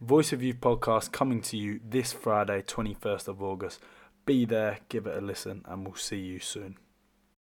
Voice of Youth podcast coming to you this Friday, 21st of August. Be there, give it a listen, and we'll see you soon.